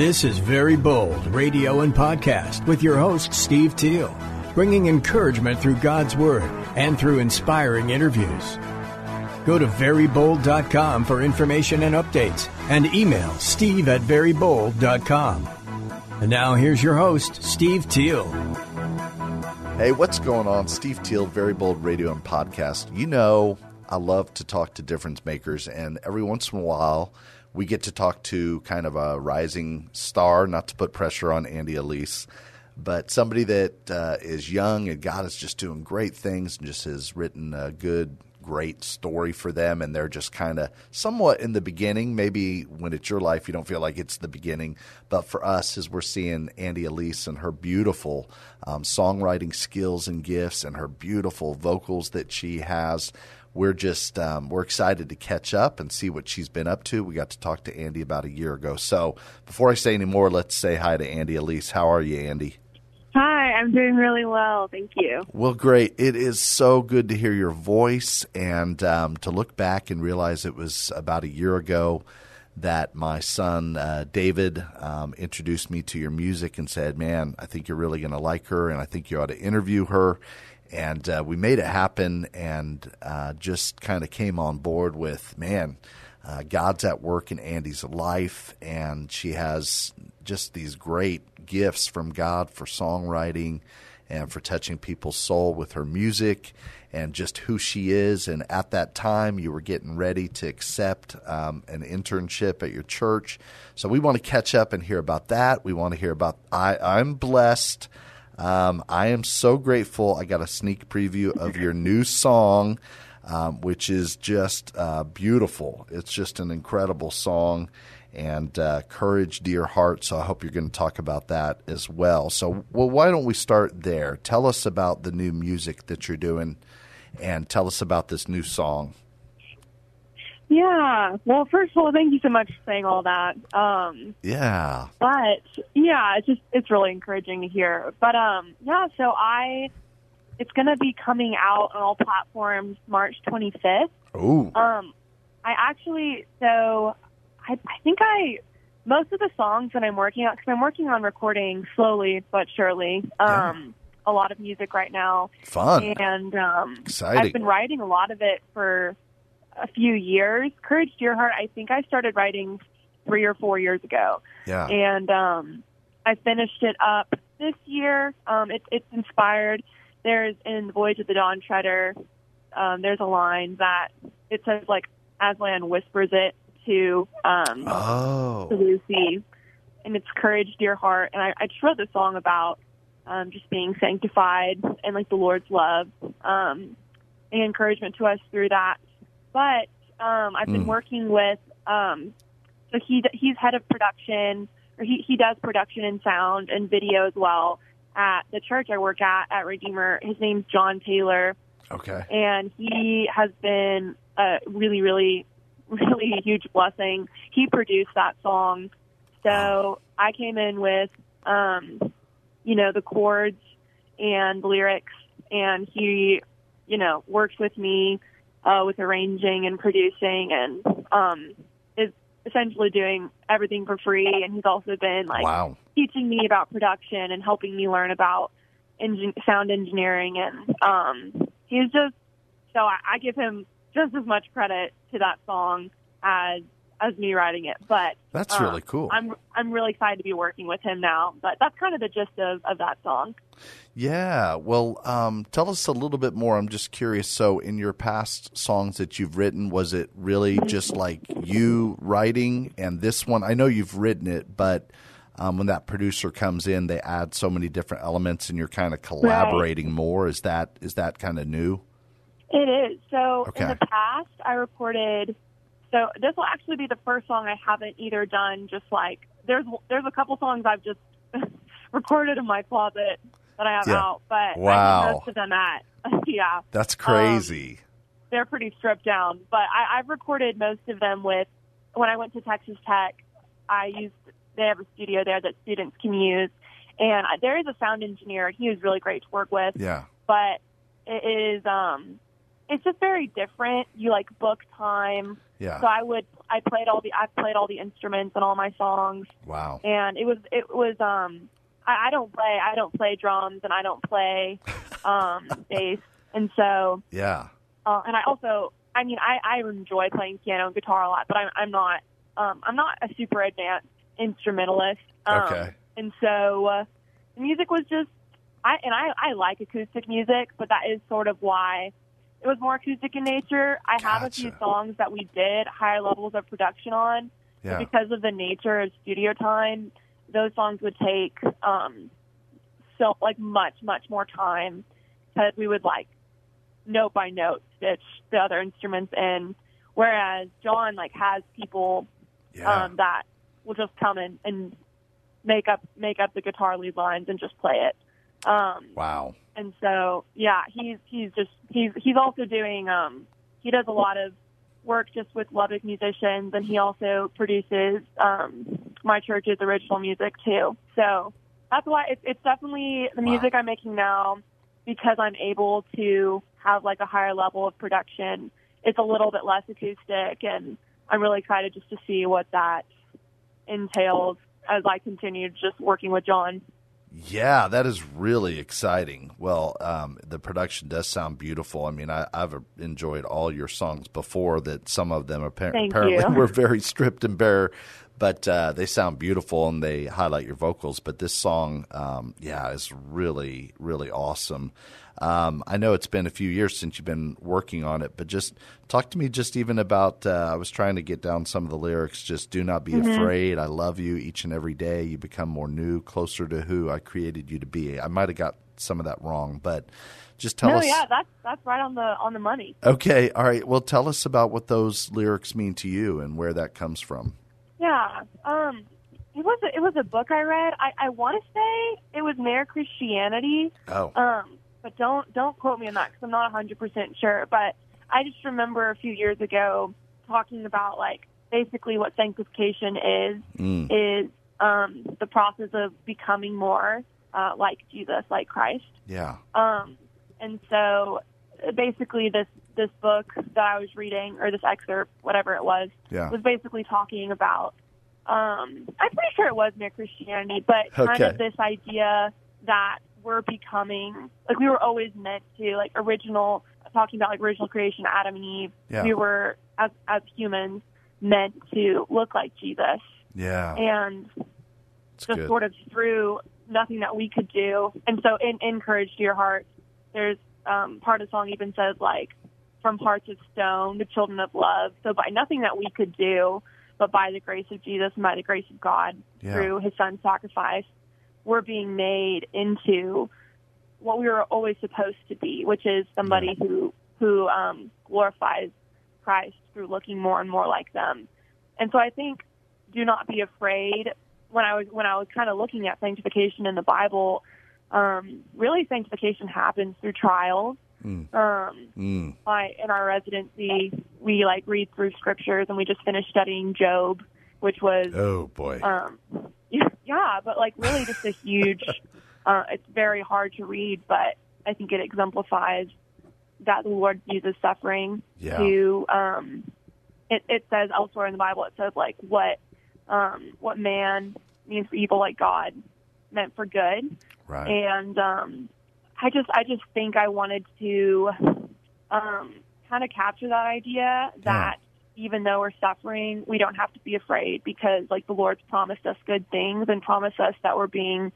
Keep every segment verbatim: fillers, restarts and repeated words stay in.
This is Very Bold Radio and Podcast with your host, Steve Teal, bringing encouragement through God's Word and through inspiring interviews. Go to Very Bold dot com for information and updates and email Steve at Very Bold dot com. And now here's your host, Steve Teal. Hey, what's going on? Steve Teal, Very Bold Radio and Podcast. You know, I love to talk to difference makers, and every once in a while, we get to talk to kind of a rising star, not to put pressure on Andy Elise, but somebody that uh, is young and God is just doing great things and just has written a good, great story for them, and they're just kind of somewhat in the beginning. Maybe when it's your life, you don't feel like it's the beginning, but for us, as we're seeing Andy Elise and her beautiful um, songwriting skills and gifts and her beautiful vocals that she has, we're just um, we're excited to catch up and see what she's been up to. We got to talk to Andy about a year ago. So before I say any more, let's say hi to Andy Elise. How are you, Andy? Hi, I'm doing really well. Thank you. Well, great. It is so good to hear your voice and um, to look back and realize it was about a year ago that my son, uh, David, um, introduced me to your music and said, man, I think you're really going to like her and I think you ought to interview her. And uh, we made it happen and uh, just kind of came on board with, man, uh, God's at work in Andy's life, and she has just these great gifts from God for songwriting and for touching people's soul with her music and just who she is. And at that time, you were getting ready to accept um, an internship at your church. So we want to catch up and hear about that. We want to hear about I, I'm blessed. Um, I am so grateful. I got a sneak preview of your new song, um, which is just uh, beautiful. It's just an incredible song, and uh, Courage, Dear Heart. So I hope you're going to talk about that as well. So, well, why don't we start there? Tell us about the new music that you're doing, and tell us about this new song. Yeah. Well, first of all, thank you so much for saying all that. Um, yeah. But yeah, it's just, it's really encouraging to hear. But um, yeah, so I, it's going to be coming out on all platforms March twenty-fifth. Ooh. Um, I actually, so I, I think I, most of the songs that I'm working on, because I'm working on recording slowly but surely, um, yeah. a lot of music right now. Fun. And um, exciting. I've been writing a lot of it for a few years. Courage, Dear Heart, I think I started writing three or four years ago. Yeah. And um, I finished it up this year. Um, it, it's inspired. There's in Voyage of the Dawn Treader, um, there's a line that it says, like, Aslan whispers it to, um, oh. to Lucy. And it's Courage, Dear Heart. And I, I just wrote this song about um, just being sanctified and, like, the Lord's love um, and encouragement to us through that. But um, I've been mm. working with, um, so he he's head of production, or he, he does production and sound and video as well at the church I work at, at Redeemer. His name's John Taylor. Okay. And he has been a really, really, really huge blessing. He produced that song. So I came in with, um, you know, the chords and the lyrics, and he, you know, works with me Uh, with arranging and producing, and um, is essentially doing everything for free. And he's also been like wow. teaching me about production and helping me learn about engin- sound engineering. And um, he's just so I, I give him just as much credit to that song as as me writing it. But that's um, really cool. I'm I'm really excited to be working with him now. But that's kind of the gist of, of that song. Yeah. Well, um, tell us a little bit more. I'm just curious. So in your past songs that you've written, was it really just like you writing and this one? I know you've written it, but um, when that producer comes in, they add so many different elements and you're kind of collaborating right. more. Is that is that kind of new? It is. So okay. in the past, I recorded. So this will actually be the first song I haven't either done. Just like there's there's a couple songs I've just recorded in my closet that I have yeah. out, but wow. I most of them at. yeah. That's crazy. Um, they're pretty stripped down, but I, I've recorded most of them with, when I went to Texas Tech, I used, they have a studio there that students can use, and I, there is a sound engineer, and he was really great to work with. Yeah. But it is, um, it's just very different. You like book time. Yeah. So I would I played all the I played all the instruments and all my songs. Wow. And it was it was um I, I don't play I don't play drums and I don't play um bass, and so yeah. Uh, and I also I mean I, I enjoy playing piano and guitar a lot, but I'm I'm not um I'm not a super advanced instrumentalist. Um, okay. And so uh, the music was just I and I I like acoustic music, but that is sort of why. It was more acoustic in nature. I gotcha. Have a few songs that we did higher levels of production on. Yeah. Because of the nature of studio time, those songs would take um, so like much, much more time because we would like note by note stitch the other instruments in. Whereas John like has people yeah. um, that will just come in and make up make up the guitar lead lines and just play it. Um, wow. And so, yeah, he's he's just he's he's also doing um, he does a lot of work just with Lubbock musicians, and he also produces um, my church's original music too. So that's why it's, it's definitely the music wow. I'm making now because I'm able to have like a higher level of production. It's a little bit less acoustic, and I'm really excited just to see what that entails as I continue just working with John. Yeah, that is really exciting. Well, um, the production does sound beautiful. I mean, I, I've enjoyed all your songs before that. Some of them appa- apparently you. were very stripped and bare, but uh, they sound beautiful and they highlight your vocals. But this song, um, yeah, is really, really awesome. Um, I know it's been a few years since you've been working on it, but just talk to me just even about, uh, I was trying to get down some of the lyrics, just do not be mm-hmm. afraid. I love you each and every day. You become more new, closer to who I created you to be. I might've got some of that wrong, but just tell no, us. Yeah, that's, that's right on the, on the money. Okay. All right. Well, tell us about what those lyrics mean to you and where that comes from. Yeah. Um, It was a, it was a book I read. I, I want to say it was Mere Christianity. Oh. Um, but don't don't quote me on that because I'm not one hundred percent sure. But I just remember a few years ago talking about like basically what sanctification is mm. is um, the process of becoming more uh, like Jesus, like Christ. Yeah. Um, and so basically this this book that I was reading or this excerpt, whatever it was, yeah. was basically talking about. Um, I'm pretty sure it was Mere Christianity, but kind okay. of this idea that we're becoming, like we were always meant to, like original, talking about like original creation, Adam and Eve, yeah. we were, as as humans, meant to look like Jesus. Yeah. And that's just good. Sort of through nothing that we could do. And so in, in Courage to Your Heart, there's um, part of the song even says like, from hearts of stone to children of love. So by nothing that we could do, but by the grace of Jesus and by the grace of God yeah. through his son's sacrifice, we're being made into what we were always supposed to be, which is somebody yeah. who who um, glorifies Christ through looking more and more like them. And so I think do not be afraid. When I was when I was kind of looking at sanctification in the Bible, um, really sanctification happens through trials. Mm. Um, mm. I, in our residency, we like read through scriptures, and we just finished studying Job, which was oh boy, um, yeah, yeah, but like really just a huge. uh, it's very hard to read, but I think it exemplifies that the Lord uses suffering yeah. to. Um, it, it says elsewhere in the Bible, it says like what um, what man means for evil, like God meant for good, right? And um, I just, I just think I wanted to um, kind of capture that idea that yeah. even though we're suffering, we don't have to be afraid because, like, the Lord's promised us good things and promised us that we're being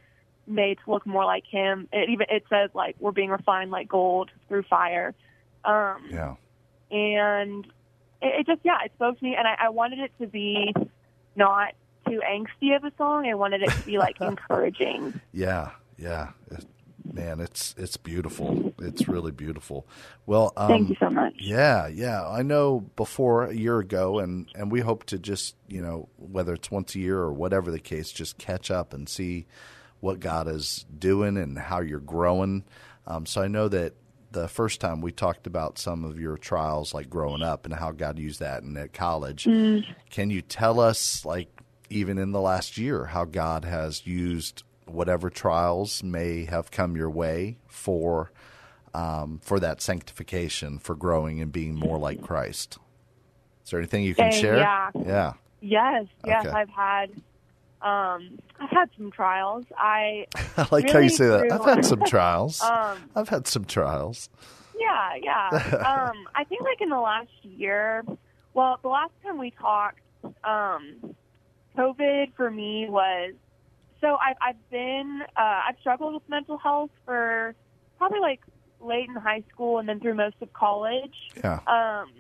made to look more like Him. It even it says like we're being refined like gold through fire. Um, yeah, and it, it just yeah, it spoke to me, and I, I wanted it to be not too angsty of a song. I wanted it to be like encouraging. Yeah, yeah. It's- Man, it's it's beautiful. It's really beautiful. Well, um, thank you so much. Yeah, yeah. I know before a year ago, and, and we hope to just, you know, whether it's once a year or whatever the case, just catch up and see what God is doing and how you're growing. Um, so I know that the first time we talked about some of your trials, like growing up and how God used that and at college. Mm. Can you tell us, like, even in the last year, how God has used whatever trials may have come your way for um, for that sanctification, for growing and being more like Christ. Is there anything you can and, share? Yeah. yeah. Yes. Yes. Okay. I've had, um, I've had some trials. I, I like really how you say that. I've had some trials. um, I've had some trials. Yeah. Yeah. um, I think like in the last year, well, the last time we talked, um, COVID for me was, so I've, I've been, uh, I've struggled with mental health for probably like late in high school and then through most of college. Yeah. Um,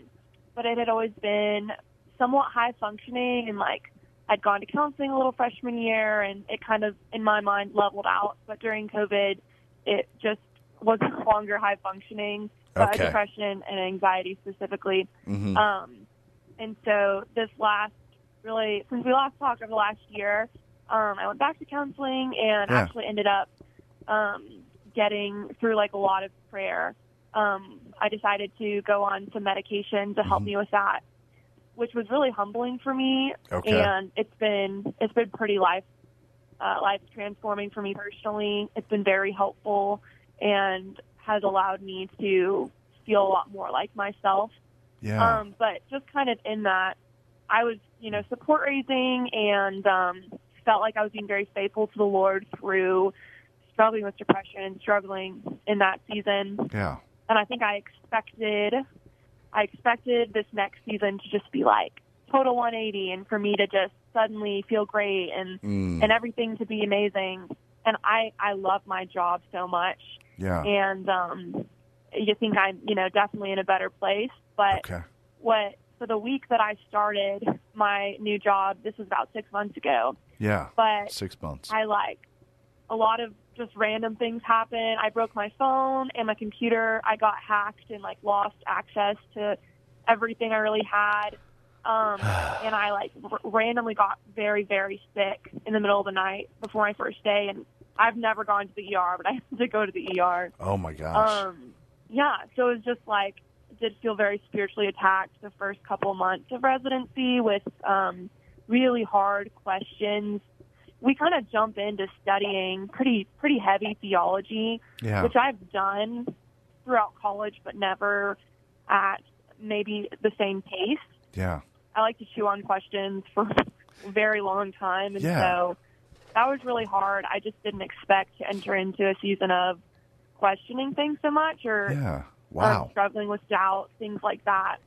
but it had always been somewhat high functioning, and like I'd gone to counseling a little freshman year, and it kind of, in my mind, leveled out. But during COVID, it just was no longer high functioning, okay. but depression and anxiety specifically. Mm-hmm. Um, and so this last, really, since we last talked over the last year, um, I went back to counseling and yeah. actually ended up um, getting through like a lot of prayer. Um, I decided to go on some medication to help mm-hmm. me with that, which was really humbling for me. Okay. And it's been, it's been pretty life, uh, life transforming for me personally. It's been very helpful and has allowed me to feel a lot more like myself. Yeah. Um, but just kind of in that, I was, you know, support raising and, um, felt like I was being very faithful to the Lord through struggling with depression and struggling in that season. Yeah. And I think I expected, I expected this next season to just be like total one eighty, and for me to just suddenly feel great and mm. and everything to be amazing. And I, I love my job so much. Yeah. And um, you think I'm, you know, definitely in a better place. But okay. what so the week that I started my new job, this was about six months ago. Yeah. But six months. I like a lot of. Just random things happened. I broke my phone and my computer. I got hacked and like lost access to everything I really had. Um, and I like r- randomly got very, very sick in the middle of the night before my first day. And I've never gone to the E R, but I had to go to the E R. Oh my gosh. Um, yeah. So it was just like, did feel very spiritually attacked the first couple months of residency with, um, really hard questions. We kind of jump into studying pretty pretty heavy theology, yeah. which I've done throughout college, but never at maybe the same pace. Yeah, I like to chew on questions for a very long time, and yeah. so that was really hard. I just didn't expect to enter into a season of questioning things so much, or yeah. wow. um, struggling with doubt, things like that.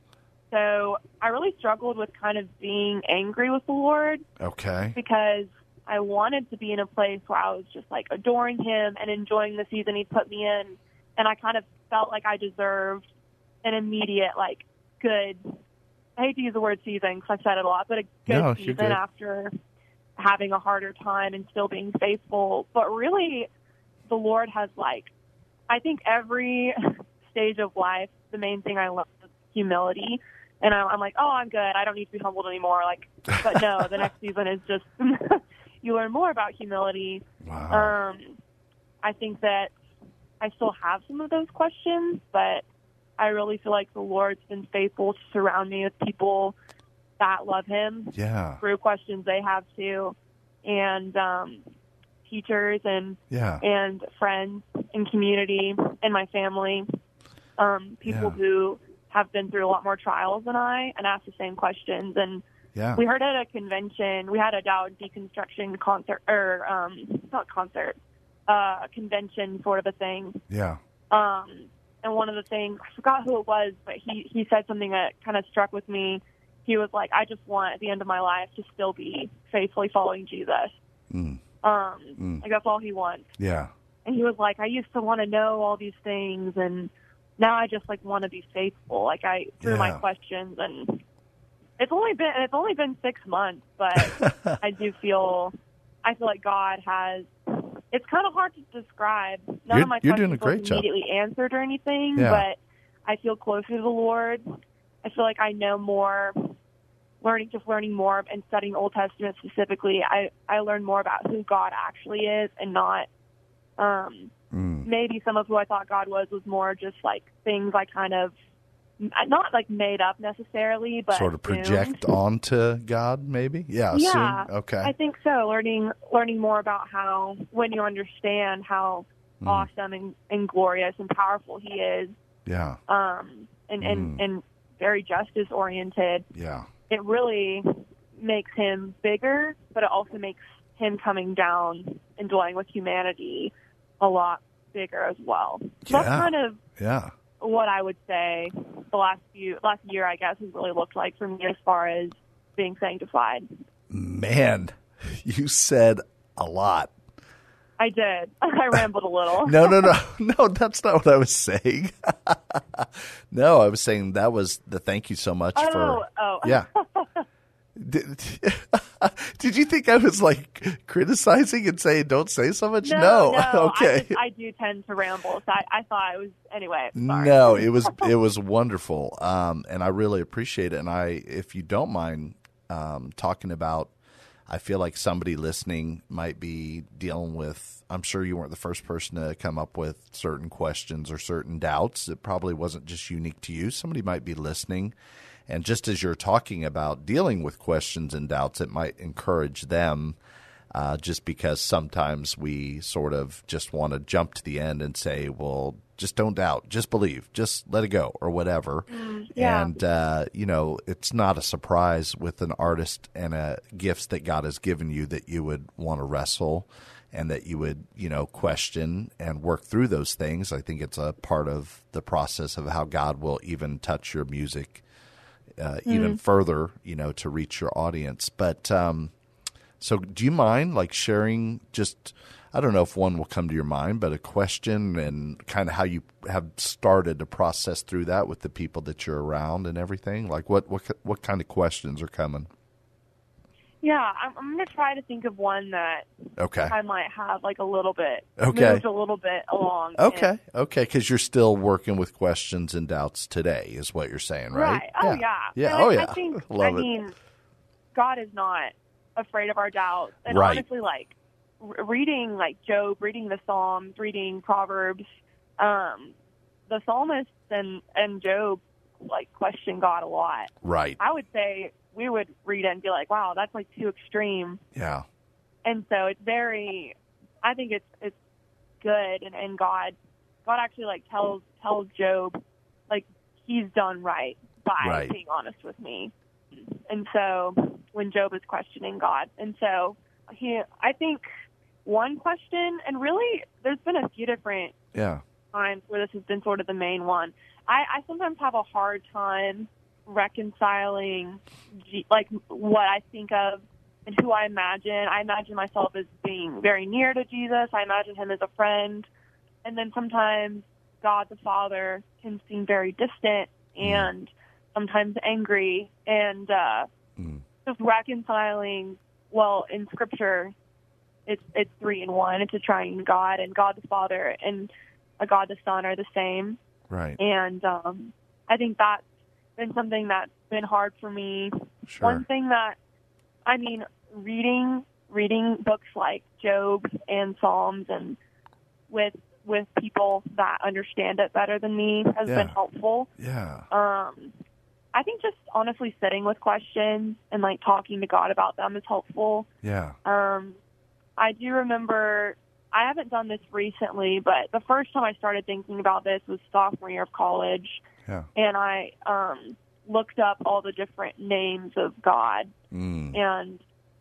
So I really struggled with kind of being angry with the Lord, okay, because I wanted to be in a place where I was just, like, adoring him and enjoying the season he put me in, and I kind of felt like I deserved an immediate, like, good, I hate to use the word season because I've said it a lot, but a good no, season good. after having a harder time and still being faithful. But really, the Lord has, like, I think every stage of life, the main thing I love is humility. And I'm, I'm like, oh, I'm good. I don't need to be humbled anymore. Like, But no, the next season is just... You learn more about humility. Wow. Um, I think that I still have some of those questions, but I really feel like the Lord's been faithful to surround me with people that love him yeah. through questions they have too, and um, teachers and yeah. and friends and community and my family, um, people yeah. who have been through a lot more trials than I and ask the same questions. And yeah. we heard at a convention, we had a Dao deconstruction concert, or um, not concert, uh, convention sort of a thing. Yeah. Um, and one of the things, I forgot who it was, but he, he said something that kind of struck with me. He was like, I just want at the end of my life to still be faithfully following Jesus. Mm. Um, mm. Like that's all he wants. Yeah. And he was like, I used to want to know all these things, and now I just like want to be faithful. Like I, through yeah. my questions and... It's only been it's only been six months, but I do feel I feel like God has. It's kind of hard to describe. None you're, of my questions were immediately job. answered or anything, yeah. but I feel closer to the Lord. I feel like I know more. Learning just learning more and studying Old Testament specifically, I I learn more about who God actually is, and not um, mm. maybe some of who I thought God was was more just like things I kind of. Not like made up necessarily, but sort of project assumed. Onto God, maybe. Yeah, yeah. Assume? Okay. I think so. Learning, learning more about how when you understand how mm. awesome and, and glorious and powerful he is. Yeah. Um, and, mm. and, and very justice-oriented. Yeah. It really makes him bigger, but it also makes him coming down and dwelling with humanity a lot bigger as well. So yeah. That's kind of yeah. what I would say the last few last year, I guess, has really looked like for me as far as being sanctified. Man, you said a lot. I did. I rambled a little. no, no, no. No, that's not what I was saying. No, I was saying that was the thank you so much oh, for. Oh, yeah. Did, did you think I was like criticizing and saying don't say so much? No, no. no okay. I, just, I do tend to ramble, so I, I thought it was anyway. Sorry. No, it was it was wonderful, um, and I really appreciate it. And I, if you don't mind, um, talking about, I feel like somebody listening might be dealing with. I'm sure you weren't the first person to come up with certain questions or certain doubts. It probably wasn't just unique to you. Somebody might be listening. And just as you're talking about dealing with questions and doubts, it might encourage them uh, just because sometimes we sort of just want to jump to the end and say, well, just don't doubt, just believe, just let it go or whatever. Mm, yeah. And, uh, you know, it's not a surprise with an artist and a gifts that God has given you that you would want to wrestle and that you would, you know, question and work through those things. I think it's a part of the process of how God will even touch your music Uh, even mm. further, you know, to reach your audience. But um, so do you mind like sharing just, I don't know if one will come to your mind, but a question and kind of how you have started to process through that with the people that you're around and everything? Like what, what, what kind of questions are coming? Yeah, I'm, I'm going to try to think of one that okay. I might have like a little bit, okay. moved a little bit along. Okay, and, okay, because you're still working with questions and doubts today is what you're saying, right? Right, oh yeah. Yeah, yeah. I, oh yeah, I, think, Love I mean, it. God is not afraid of our doubts. And right. honestly, like, reading like Job, reading the Psalms, reading Proverbs, um, the psalmists and, and Job, like, question God a lot. Right. I would say... we would read it and be like, wow, that's like too extreme. Yeah. And so it's very, I think it's it's good. And, and God, God actually like tells, tells Job, like he's done right by right. being honest with me. And so when Job is questioning God. And so he, I think one question, and really there's been a few different yeah. times where this has been sort of the main one. I, I sometimes have a hard time reconciling like what I think of and who I imagine. I imagine myself as being very near to Jesus. I imagine him as a friend. And then sometimes God the Father can seem very distant and mm. sometimes angry. And uh, mm. just reconciling, well, in Scripture, it's it's three in one. It's a triune God, and God the Father and a God the Son are the same. Right. And um, I think that's been something that's been hard for me. Sure. One thing that, I mean, reading reading books like Job and Psalms and with with people that understand it better than me has yeah. been helpful. Yeah. Um, I think just honestly sitting with questions and like talking to God about them is helpful. Yeah. Um, I do remember, I haven't done this recently, but the first time I started thinking about this was sophomore year of college. Yeah. And I um, looked up all the different names of God mm. and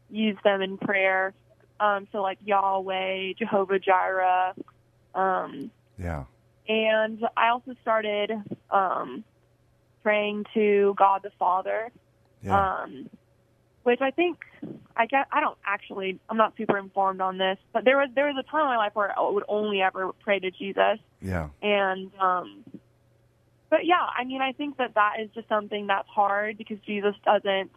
used them in prayer. Um, so, like Yahweh, Jehovah Jireh. Um, yeah. And I also started um, praying to God the Father, yeah. um, which I think I get. I don't actually. I'm not super informed on this, but there was there was a time in my life where I would only ever pray to Jesus. Yeah. And. Um, But, yeah, I mean, I think that that is just something that's hard because Jesus doesn't,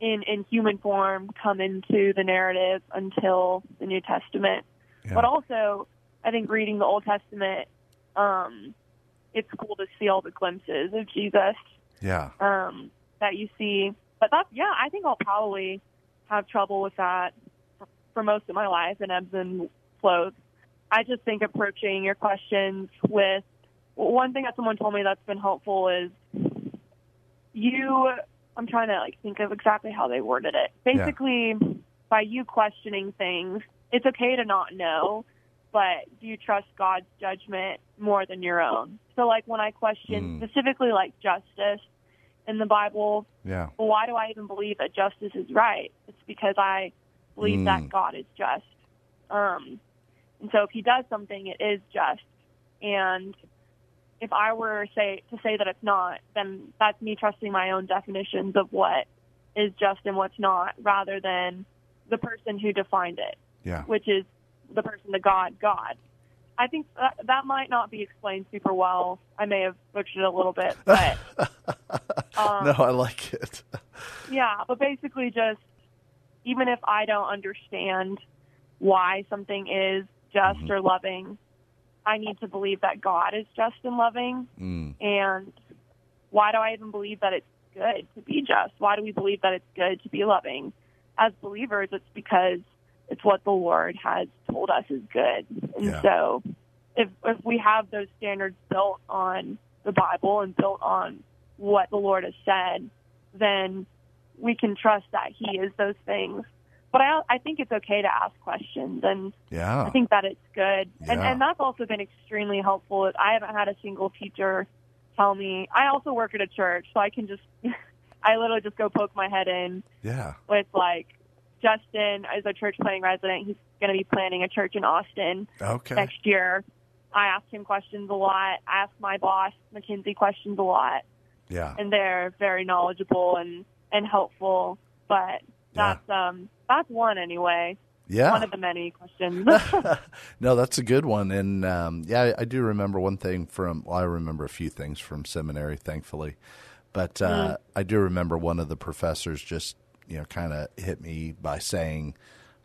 in in human form, come into the narrative until the New Testament. Yeah. But also, I think reading the Old Testament, um, it's cool to see all the glimpses of Jesus yeah. um, that you see. But, that's, yeah, I think I'll probably have trouble with that for, for most of my life and ebbs and flows. I just think approaching your questions with, one thing that someone told me that's been helpful is you, I'm trying to like think of exactly how they worded it. Basically, yeah. by you questioning things, it's okay to not know, but do you trust God's judgment more than your own? So, like, when I question mm. specifically, like, justice in the Bible, yeah. well, why do I even believe that justice is right? It's because I believe mm. that God is just. Um, and so if he does something, it is just. And if I were say to say that it's not, then that's me trusting my own definitions of what is just and what's not, rather than the person who defined it, yeah. which is the person, the God, God. I think that, that might not be explained super well. I may have butchered it a little bit, but... um, no, I like it. Yeah, but basically just, even if I don't understand why something is just mm-hmm. or loving, I need to believe that God is just and loving. Mm. And why do I even believe that it's good to be just? Why do we believe that it's good to be loving? As believers, it's because it's what the Lord has told us is good. And yeah. so if, if we have those standards built on the Bible and built on what the Lord has said, then we can trust that he is those things. But I, I think it's okay to ask questions, and yeah. I think that it's good. Yeah. And, and that's also been extremely helpful. I haven't had a single teacher tell me. I also work at a church, so I can just, I literally just go poke my head in yeah. with, like, Justin is a church planning resident. He's going to be planning a church in Austin okay. next year. I ask him questions a lot. I ask my boss, Mackenzie, questions a lot. Yeah. And they're very knowledgeable and, and helpful. But that's yeah. um that's one anyway. Yeah. One of the many questions. No, that's a good one. And, um, yeah, I do remember one thing from – well, I remember a few things from seminary, thankfully. But uh, mm. I do remember one of the professors just – you know, kind of hit me by saying,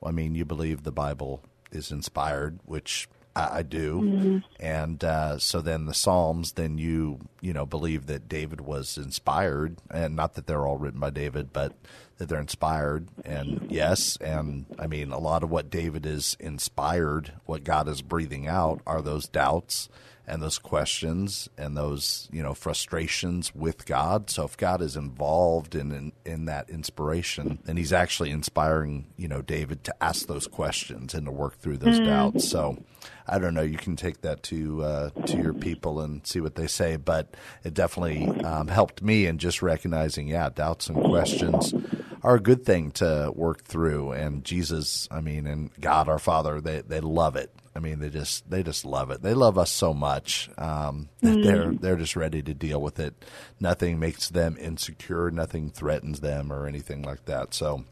well, I mean, you believe the Bible is inspired, which I, I do. Mm-hmm. And uh, so then the Psalms, then you, you know, believe that David was inspired, and not that they're all written by David, but that they're inspired. And yes, and I mean, a lot of what David is inspired, what God is breathing out are those doubts and those questions and those, you know, frustrations with God. So if God is involved in, in in that inspiration, then he's actually inspiring, you know, David to ask those questions and to work through those mm. doubts. So I don't know, you can take that to uh, to your people and see what they say, but it definitely um, helped me in just recognizing, yeah, doubts and questions are a good thing to work through. And Jesus, I mean, and God, our Father, they, they love it. I mean, they just they just love it. They love us so much um, that mm. they're they're just ready to deal with it. Nothing makes them insecure. Nothing threatens them or anything like that. So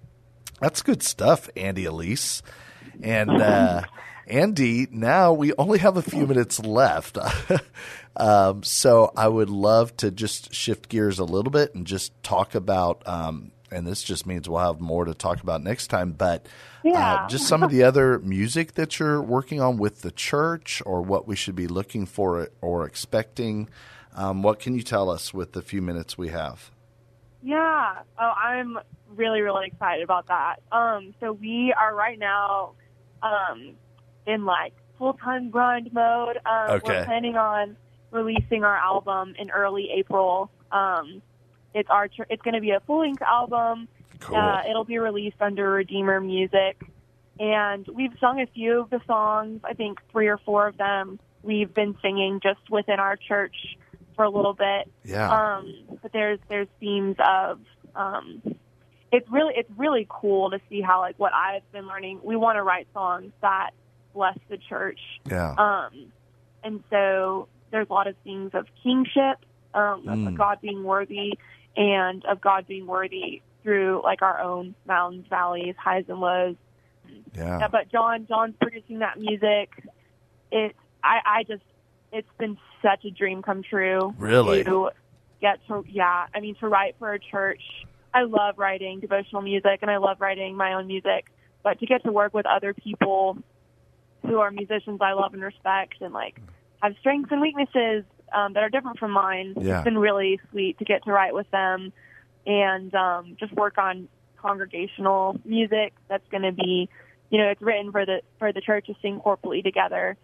that's good stuff, Andy Elise. And uh, Andy, now we only have a few minutes left. um, so I would love to just shift gears a little bit and just talk about um, – and this just means we'll have more to talk about next time, but yeah. uh, just some of the other music that you're working on with the church, or what we should be looking for or expecting. Um, what can you tell us with the few minutes we have? Yeah. Oh, I'm really, really excited about that. Um, so we are right now um, in like full-time grind mode. Um, okay. We're planning on releasing our album in early April. Um It's our it's going to be a full-length album. Cool. Uh, it'll be released under Redeemer Music. And we've sung a few of the songs, I think three or four of them. We've been singing just within our church for a little bit. Yeah. Um, but there's there's themes of um, it's really it's really cool to see how like what I've been learning. We want to write songs that bless the church. Yeah. Um, and so there's a lot of themes of kingship, um, mm. of God being worthy. And of God being worthy through, like, our own mountains, valleys, highs and lows. Yeah. yeah but John, John's producing that music. It, I, I just, it's been such a dream come true. Really? To get to, yeah. I mean, to write for a church. I love writing devotional music, and I love writing my own music. But to get to work with other people who are musicians I love and respect, and, like, have strengths and weaknesses. Um, that are different from mine. Yeah. It's been really sweet to get to write with them and um, just work on congregational music that's going to be, you know, it's written for the for the church to sing corporately together.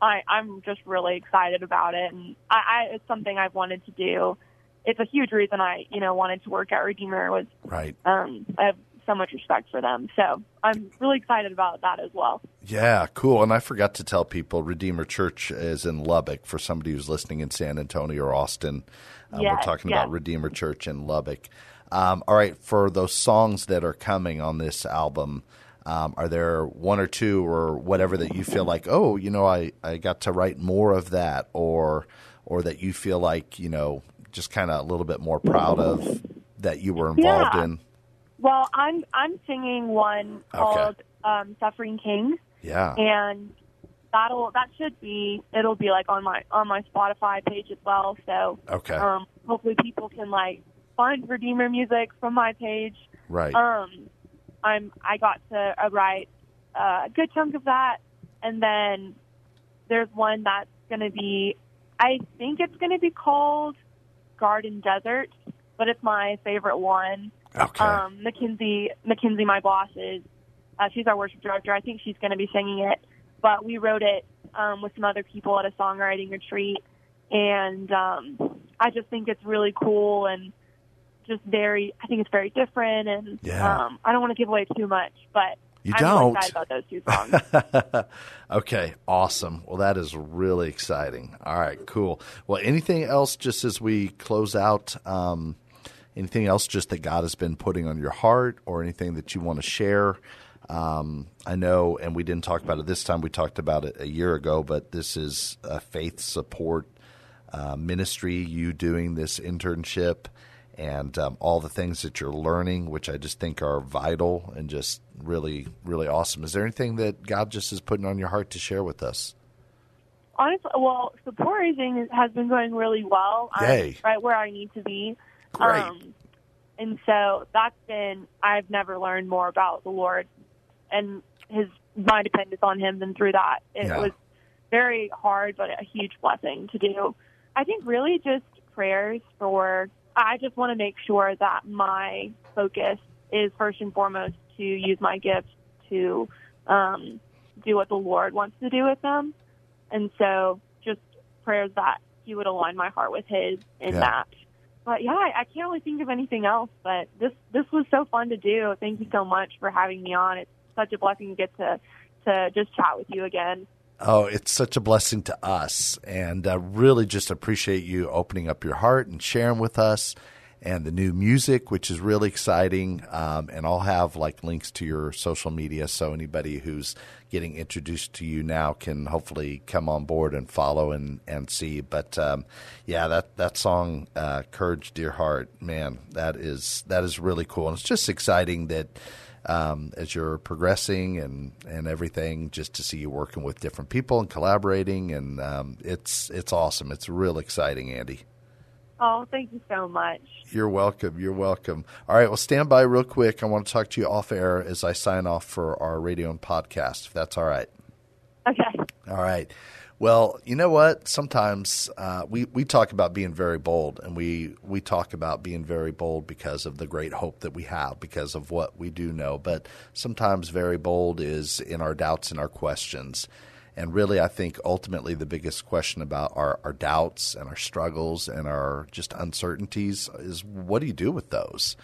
I, I'm just really excited about it, and I, I, it's something I've wanted to do. It's a huge reason I, you know, wanted to work at Redeemer was right. Um, I have so much respect for them. So I'm really excited about that as well. Yeah, cool. And I forgot to tell people Redeemer Church is in Lubbock for somebody who's listening in San Antonio or Austin. Um, yes, we're talking yes. about Redeemer Church in Lubbock. Um, all right, for those songs that are coming on this album, um, are there one or two or whatever that you feel like, oh, you know, I, I got to write more of that, or or that you feel like, you know, just kind of a little bit more proud of that you were involved yeah. in? Well, I'm I'm singing one called okay. um, Suffering King. Yeah. And that'll that should be it'll be like on my on my Spotify page as well. So okay. um, hopefully people can like find Redeemer Music from my page. Right. Um I'm I got to uh, write uh, a good chunk of that, and then there's one that's going to be I think it's going to be called Garden Desert, but it's my favorite one. Okay. Um, Mackenzie, Mackenzie, my boss, is, uh, she's our worship director. I think she's going to be singing it. But we wrote it um, with some other people at a songwriting retreat. And um, I just think it's really cool and just very, I think it's very different. And yeah. um, I don't want to give away too much, but you I'm don't. Really excited about those two songs. Okay, awesome. Well, that is really exciting. All right, cool. Well, anything else just as we close out? Um, Anything else just that God has been putting on your heart or anything that you want to share? Um, I know, and we didn't talk about it this time. We talked about it a year ago, but this is a faith support uh, ministry, you doing this internship and um, all the things that you're learning, which I just think are vital and just really, really awesome. Is there anything that God just is putting on your heart to share with us? Honestly, well, support raising has been going really well. I'm right where I need to be. Great. Um, and so that's been, I've never learned more about the Lord and his, my dependence on him than through that. It yeah. was very hard, but a huge blessing to do. I think really just prayers for, I just want to make sure that my focus is first and foremost to use my gifts to um, do what the Lord wants to do with them. And so just prayers that he would align my heart with his in yeah. that. But, yeah, I can't really think of anything else, but this this was so fun to do. Thank you so much for having me on. It's such a blessing to get to, to just chat with you again. Oh, it's such a blessing to us, and I really just appreciate you opening up your heart and sharing with us and the new music, which is really exciting, um, and I'll have, like, links to your social media so anybody who's getting introduced to you now can hopefully come on board and follow and, and see. But, um, yeah, that, that song, uh, Courage, Dear Heart, man, that is that is really cool. And it's just exciting that um, as you're progressing and, and everything, just to see you working with different people and collaborating, and um, it's it's awesome. It's real exciting, Andy. Oh, thank you so much. You're welcome. You're welcome. All right. Well, stand by real quick. I want to talk to you off air as I sign off for our radio and podcast, if that's all right. Okay. All right. Well, you know what? Sometimes uh, we, we talk about being very bold, and we, we talk about being very bold because of the great hope that we have, because of what we do know. But sometimes very bold is in our doubts and our questions. And really, I think ultimately the biggest question about our, our doubts and our struggles and our just uncertainties is, what do you do with those?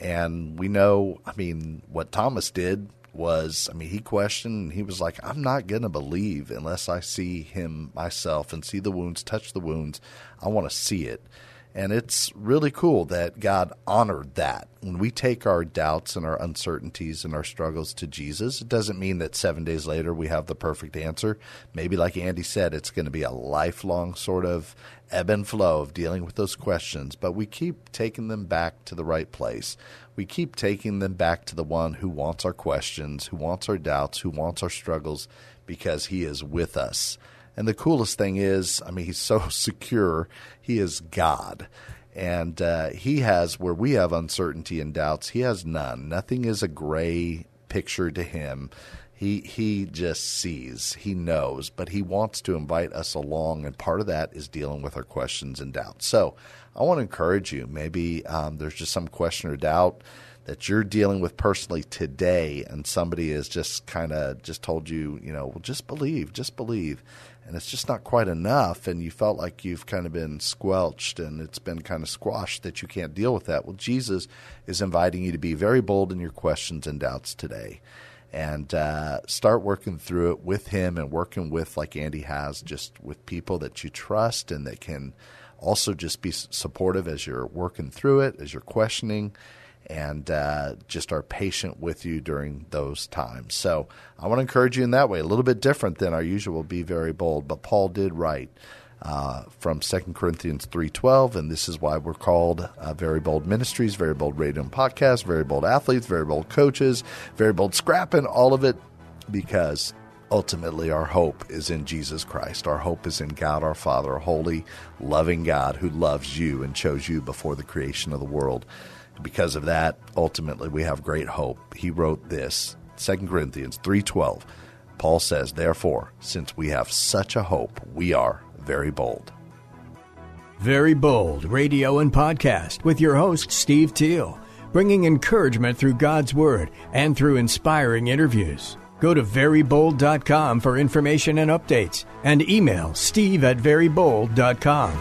And we know, I mean, what Thomas did was, I mean, he questioned, and he was like, I'm not going to believe unless I see him myself and see the wounds, touch the wounds. I want to see it. And it's really cool that God honored that. When we take our doubts and our uncertainties and our struggles to Jesus, it doesn't mean that seven days later we have the perfect answer. Maybe like Andy said, it's going to be a lifelong sort of ebb and flow of dealing with those questions. But we keep taking them back to the right place. We keep taking them back to the one who wants our questions, who wants our doubts, who wants our struggles, because he is with us. And the coolest thing is, I mean, he's so secure. He is God. And uh, he has, where we have uncertainty and doubts, he has none. Nothing is a gray picture to him. He he just sees. He knows. But he wants to invite us along, and part of that is dealing with our questions and doubts. So I want to encourage you. Maybe um, there's just some question or doubt that you're dealing with personally today, and somebody has just kind of just told you, you know, well, just believe, just believe. and it's just not quite enough, and you felt like you've kind of been squelched and it's been kind of squashed, that you can't deal with that. Well, Jesus is inviting you to be very bold in your questions and doubts today, and uh, start working through it with him and working with, like Andy has, just with people that you trust and that can also just be supportive as you're working through it, as you're questioning, and uh, just are patient with you during those times. So I want to encourage you in that way, a little bit different than our usual be very bold. But Paul did write uh, from Second Corinthians three twelve, and this is why we're called uh, Very Bold Ministries, Very Bold Radio and Podcast, Very Bold Athletes, Very Bold Coaches, Very Bold Scrapping, all of it, because ultimately our hope is in Jesus Christ. Our hope is in God our Father, a holy, loving God who loves you and chose you before the creation of the world. Because of that, ultimately, we have great hope. He wrote this, Second Corinthians three twelve. Paul says, therefore, since we have such a hope, we are very bold. Very Bold Radio and Podcast with your host, Steve Teal, bringing encouragement through God's Word and through inspiring interviews. Go to Very Bold dot com for information and updates, and email Steve at Very Bold dot com.